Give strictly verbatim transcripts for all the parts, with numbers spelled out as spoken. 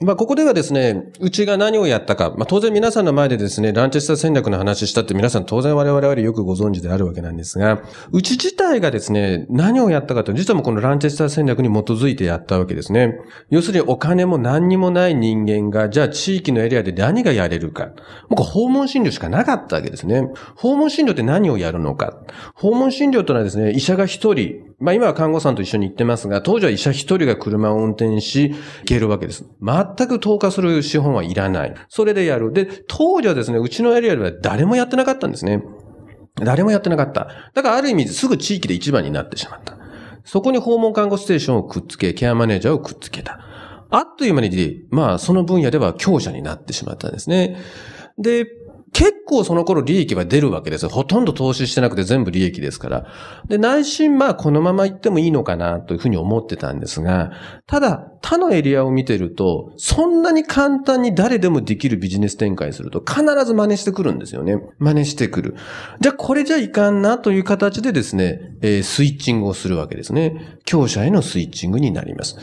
まあ、ここではですね、うちが何をやったか、まあ、当然皆さんの前でですね、ランチェスター戦略の話したって皆さん当然我々はよくご存知であるわけなんですが、うち自体がですね、何をやったかというと、実はもうこのランチェスター戦略に基づいてやったわけですね。要するにお金も何にもない人間が、じゃあ地域のエリアで何がやれるか。もうこれ訪問診療しかなかったわけですね。訪問診療って何をやるのか。訪問診療というのはですね、医者が一人、まあ今は看護さんと一緒に行ってますが、当時は医者一人が車を運転し、行けるわけです。全く投下する資本はいらない。それでやる。で、当時はですね、うちのエリアでは誰もやってなかったんですね。誰もやってなかった。だからある意味すぐ地域で一番になってしまった。そこに訪問看護ステーションをくっつけ、ケアマネージャーをくっつけた。あっという間に、まあその分野では強者になってしまったんですね。で、結構その頃利益は出るわけですよ。ほとんど投資してなくて全部利益ですから。で、内心まあこのまま行ってもいいのかなというふうに思ってたんですが、ただ他のエリアを見てると、そんなに簡単に誰でもできるビジネス展開すると必ず真似してくるんですよね。真似してくる。じゃあこれじゃいかんなという形でですね、えー、スイッチングをするわけですね。強者へのスイッチングになります。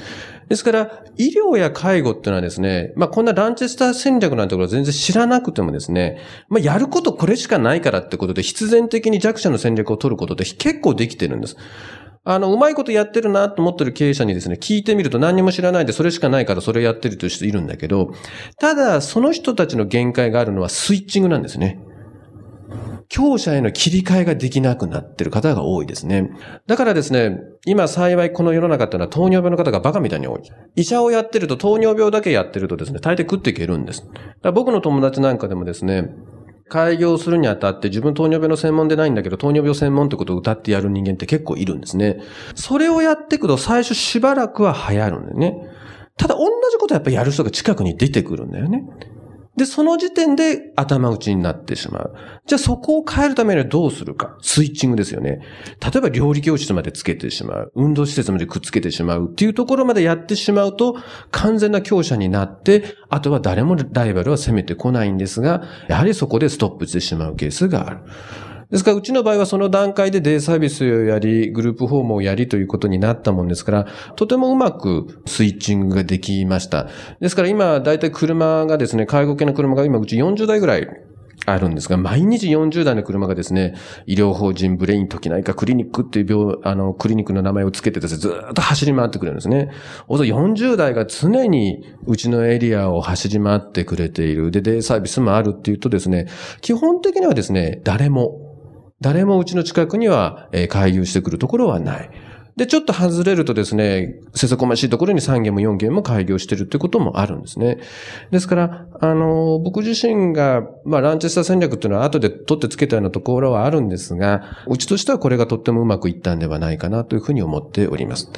ですから、医療や介護っていうのはですね、まあ、こんなランチェスター戦略なんてことは全然知らなくてもですね、まあ、やることこれしかないからってことで、必然的に弱者の戦略を取ることって結構できてるんです。あの、うまいことやってるなと思ってる経営者にですね、聞いてみると何にも知らないでそれしかないからそれやってるという人いるんだけど、ただ、その人たちの限界があるのはスイッチングなんですね。強者への切り替えができなくなっている方が多いですね。だからですね、今幸いこの世の中ってのは糖尿病の方がバカみたいに多い。医者をやってると糖尿病だけやってるとですね、大抵食っていけるんです。だから僕の友達なんかでもですね、開業するにあたって自分糖尿病の専門でないんだけど、糖尿病専門ってことを歌ってやる人間って結構いるんですね。それをやっていくと最初しばらくは流行るんだよね。ただ同じことやっぱりやる人が近くに出てくるんだよね。で、その時点で頭打ちになってしまう。じゃあそこを変えるためにはどうするか。スイッチングですよね。例えば料理教室までつけてしまう。運動施設までくっつけてしまうっていうところまでやってしまうと、完全な強者になって、あとは誰もライバルは攻めてこないんですが、やはりそこでストップしてしまうケースがある。ですから、うちの場合はその段階でデイサービスをやり、グループ訪問をやりということになったもんですから、とてもうまくスイッチングができました。ですから今、だいたい車がですね、介護系の車が今うちよんじゅうだいぐらいあるんですが、毎日よんじゅうだいの車がですね、医療法人ブレイン時内科クリニックっていう病、あの、クリニックの名前をつけてですね、ずーっと走り回ってくれるんですね。おそらくよんじゅうだいが常にうちのエリアを走り回ってくれている。で、デイサービスもあるっていうとですね、基本的にはですね、誰も、誰もうちの近くには、えー、介入してくるところはない。で、ちょっと外れるとですね、せせこましいところにさん軒もよん軒も開業してるってこともあるんですね。ですから、あの、僕自身が、まあ、ランチェスター戦略っていうのは後で取ってつけたようなところはあるんですが、うちとしてはこれがとってもうまくいったんではないかなというふうに思っております。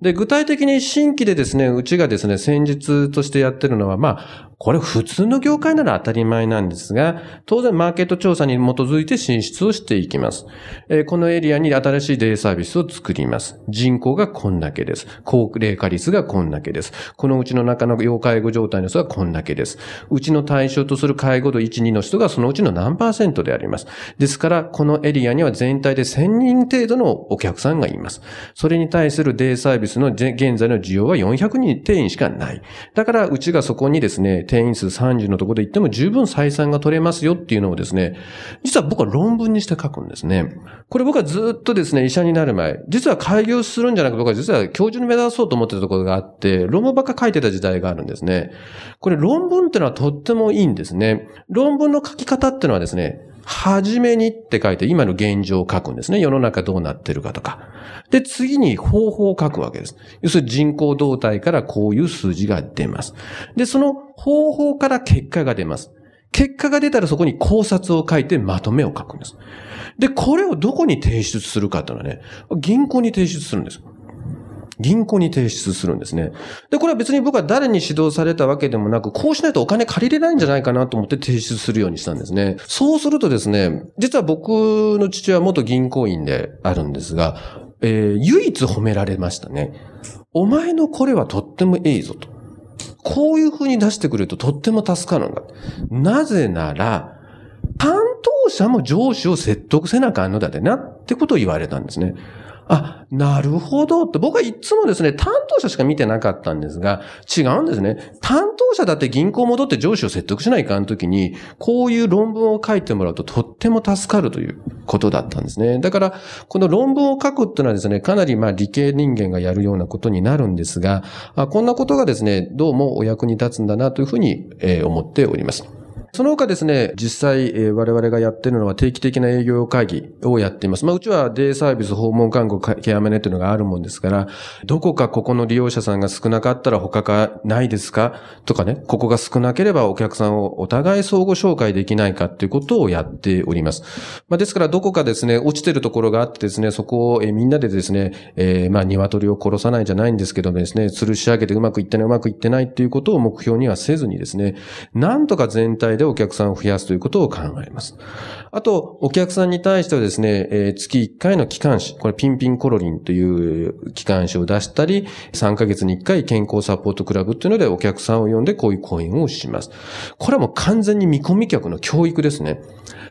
で、具体的に新規でですね、うちがですね、先日としてやってるのは、まあ、これ普通の業界なら当たり前なんですが、当然マーケット調査に基づいて進出をしていきます。えー、このエリアに新しいデイサービスを作ります。人口がこんだけです。高齢化率がこんだけです。このうちの中の要介護状態の人はこんだけです。うちの対象とする介護度いち、にの人がそのうちの何パーセントであります。ですから、このエリアには全体でせんにん程度のお客さんがいます。それに対するデイサービスの現在の需要はよんひゃくにん定員しかない。だからうちがそこにですね、定員数さんじゅうのところで行っても十分採算が取れますよっていうのをですね、実は僕は論文にして書くんですね。これ僕はずっとですね、医者になる前、実は開業するんじゃなくて僕は実は教授に目指そうと思ってたところがあって、論文ばっか書いてた時代があるんですね。これ論文ってのはとってもいいんですね。論文の書き方ってのはですね、はじめにって書いて、今の現状を書くんですね。世の中どうなってるかとか。で、次に方法を書くわけです。要するに人口動態からこういう数字が出ます。で、その方法から結果が出ます。結果が出たらそこに考察を書いてまとめを書くんです。で、これをどこに提出するかというのはね、銀行に提出するんです。銀行に提出するんですね。で、これは別に僕は誰に指導されたわけでもなく、こうしないとお金借りれないんじゃないかなと思って提出するようにしたんですね。そうするとですね、実は僕の父親は元銀行員であるんですが、えー、唯一褒められましたね。お前のこれはとってもいいぞと。こういう風に出してくれるととっても助かるんだ。なぜなら、担当者も上司を説得せなあかんのだでなってことを言われたんですね。あ、なるほどって。僕はいつもですね、担当者しか見てなかったんですが、違うんですね。担当者だって銀行戻って上司を説得しないかんときに、こういう論文を書いてもらうととっても助かるということだったんですね。だから、この論文を書くっていうのはですね、かなりまあ理系人間がやるようなことになるんですが、こんなことがですね、どうもお役に立つんだなというふうに思っております。その他ですね、実際我々がやっているのは定期的な営業会議をやっています。まあうちはデイサービス訪問看護ケアマネというのがあるもんですから、どこかここの利用者さんが少なかったら他かないですかとかね、ここが少なければお客さんをお互い相互紹介できないかということをやっております。まあですからどこかですね、落ちているところがあってですね、そこをみんなでですね、えー、まあ鶏を殺さないじゃないんですけどですね、吊るし上げてうまくいってないうまくいってないということを目標にはせずにですね、なんとか全体でお客さんを増やすということを考えます。あと、お客さんに対してはですね、えー、月いっかいの機関誌、これピンピンコロリンという機関誌を出したり、さんかげつにいっかい健康サポートクラブというのでお客さんを呼んでこういう講演をします。これはもう完全に見込み客の教育ですね。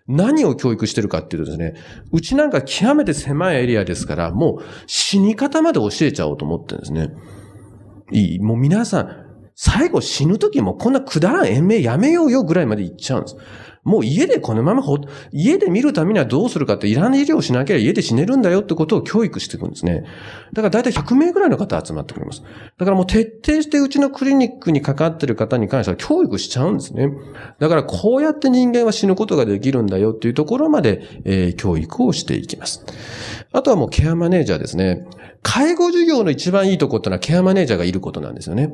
何を教育してるかっていうとですね、うちなんか極めて狭いエリアですから、もう死に方まで教えちゃおうと思ってるんですね。いい、もう皆さん、最後死ぬ時もこんなくだらん延命やめようよぐらいまで行っちゃうんです。もう家でこのままほ、家で見るためにはどうするかっていらない医療をしなければ家で死ねるんだよってことを教育していくんですね。だからだいたいひゃくめいぐらいの方集まってくれます。だからもう徹底してうちのクリニックにかかってる方に関しては教育しちゃうんですね。だからこうやって人間は死ぬことができるんだよっていうところまで、えー、教育をしていきます。あとはもうケアマネージャーですね。介護事業の一番いいところってのはケアマネージャーがいることなんですよね。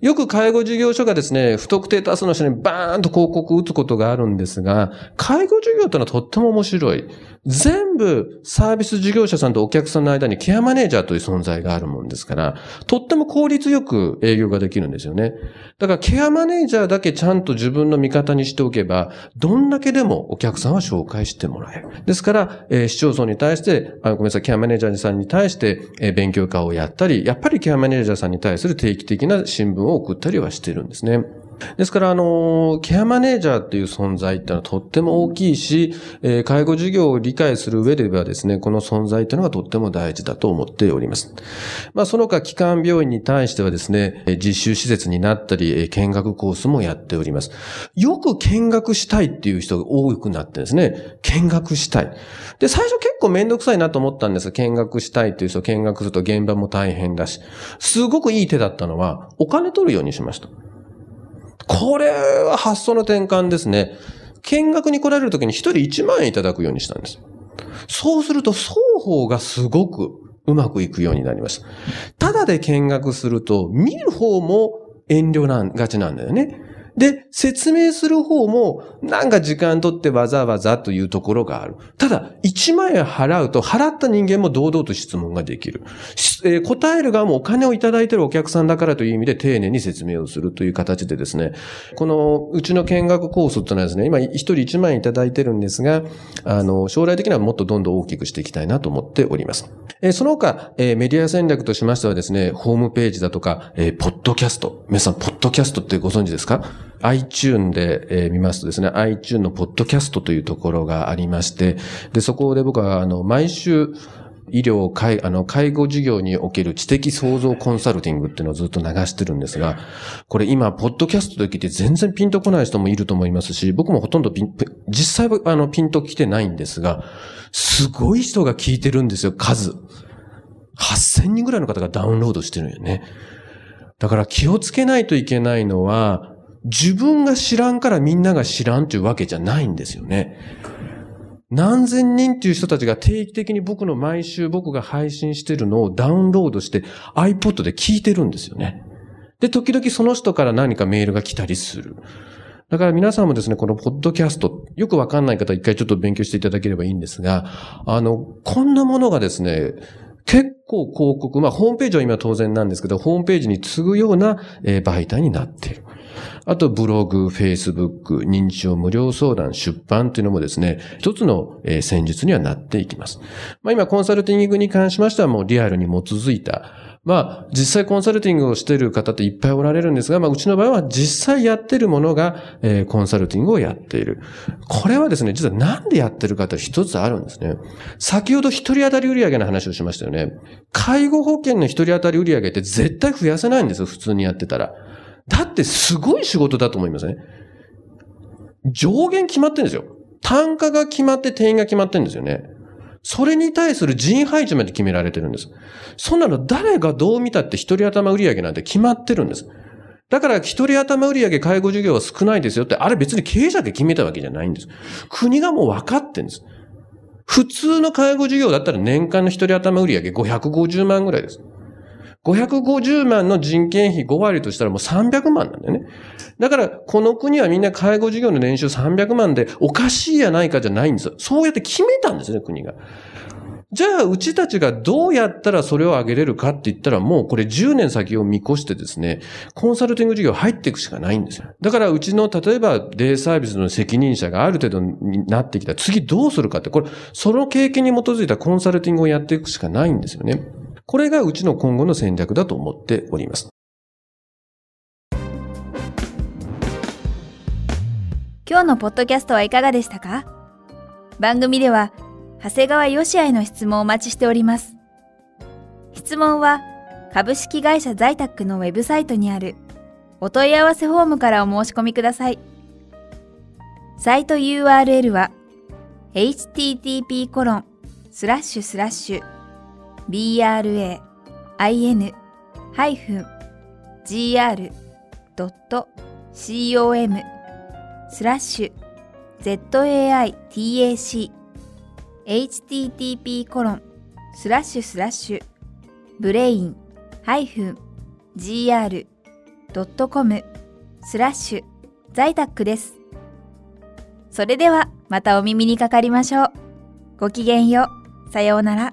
よく介護事業所がですね、不特定多数の人にバーンと広告を打つことがあるんですが、介護事業というのはとっても面白い。全部サービス事業者さんとお客さんの間にケアマネージャーという存在があるもんですから、とっても効率よく営業ができるんですよね。だからケアマネージャーだけちゃんと自分の味方にしておけば、どんだけでもお客さんは紹介してもらえる。ですから、えー、市町村に対して、あ、ごめんなさい、ケアマネージャーさんに対して、えー、勉強会をやったり、やっぱりケアマネージャーさんに対する定期的な新聞を送ったりはしてるんですね。ですから、あの、ケアマネージャーっていう存在ってのはとっても大きいし、えー、介護事業を理解する上ではですね、この存在っていうのがとっても大事だと思っております。まあ、その他、基幹病院に対してはですね、実習施設になったり、見学コースもやっております。よく見学したいっていう人が多くなってですね、見学したい。で、最初結構めんどくさいなと思ったんですが、見学したいっていう人を見学すると現場も大変だし、すごくいい手だったのは、お金取るようにしました。これは発想の転換ですね。見学に来られるときに一人一万円いただくようにしたんです。そうすると双方がすごくうまくいくようになりました。ただで見学すると見る方も遠慮ながちなんだよね。で、説明する方もなんか時間取ってわざわざというところがある。ただ、いちまんえん払うと払った人間も堂々と質問ができる。えー、答える側もお金をいただいているお客さんだからという意味で丁寧に説明をするという形でですね、このうちの見学コースというのはですね、今一人いちまんえんいただいているんですが、あの、将来的にはもっとどんどん大きくしていきたいなと思っております。えー、その他、えー、メディア戦略としましてはですね、ホームページだとか、えー、ポッドキャスト。皆さん、ポッドキャストってご存知ですか？iTune で見ますとですね、iTune のポッドキャストというところがありまして、で、そこで僕は、あの、毎週、医療、介、あの、介護事業における知的創造コンサルティングっていうのをずっと流してるんですが、これ今、ポッドキャストで聞いて全然ピンとこない人もいると思いますし、僕もほとんどピン、実際はあの、ピンと来てないんですが、すごい人が聞いてるんですよ、数。はっせんにんぐらいの方がダウンロードしてるよね。だから気をつけないといけないのは、自分が知らんからみんなが知らんというわけじゃないんですよね。何千人っていう人たちが定期的に僕の毎週僕が配信してるのをダウンロードして iPod で聞いてるんですよね。で、時々その人から何かメールが来たりする。だから皆さんもですね、このポッドキャスト、よくわかんない方は一回ちょっと勉強していただければいいんですが、あの、こんなものがですね、結構広告、まあホームページは今当然なんですけど、ホームページに次ぐような媒体になっている。あとブログ、フェイスブック、認知症無料相談、出版というのもですね、一つの戦術にはなっていきます。まあ今コンサルティングに関しましてはもうリアルに基づいた、まあ実際コンサルティングをしている方っていっぱいおられるんですが、まあうちの場合は実際やってるものがコンサルティングをやっている。これはですね、実はなんでやってるかって一つあるんですね。先ほど一人当たり売上の話をしましたよね。介護保険の一人当たり売上って絶対増やせないんですよ、普通にやってたら。だってすごい仕事だと思いません？上限決まってるんですよ。単価が決まって定員が決まってるんですよね。それに対する人配置まで決められてるんです。そんなの誰がどう見たって一人頭売上なんて決まってるんです。だから一人頭売上介護事業は少ないですよって、あれ別に経営者で決めたわけじゃないんです。国がもう分かってるんです。普通の介護事業だったら年間の一人頭売上ごひゃくごじゅうまんぐらいです。ごひゃくごじゅうまんの人件費ごわりとしたらもうさんびゃくまんなんだよね。だからこの国はみんな介護事業の年収さんびゃくまんでおかしいやないかじゃないんですよ。そうやって決めたんですね、国が。じゃあうちたちがどうやったらそれを上げれるかって言ったら、もうこれじゅうねん先を見越してですね、コンサルティング事業入っていくしかないんですよ。だからうちの例えばデイサービスの責任者がある程度になってきたら次どうするかって、これその経験に基づいたコンサルティングをやっていくしかないんですよね。これがうちの今後の戦略だと思っております。今日のポッドキャストはいかがでしたか？番組では長谷川義也への質問をお待ちしております。質問は株式会社在宅のウェブサイトにあるお問い合わせフォームからお申し込みください。サイト ユーアールエル は エイチティーティーピーコロンスラッシュスラッシュビーアールエーアイエヌハイフンジーアールドットシーオーエムスラッシュゼットエーアイティーエーシーエイチティーティーピーコロンスラッシュスラッシュブレインハイフンジーアールドットコムスラッシュ在宅です。それではまたお耳にかかりましょう。ごきげんよう。さようなら。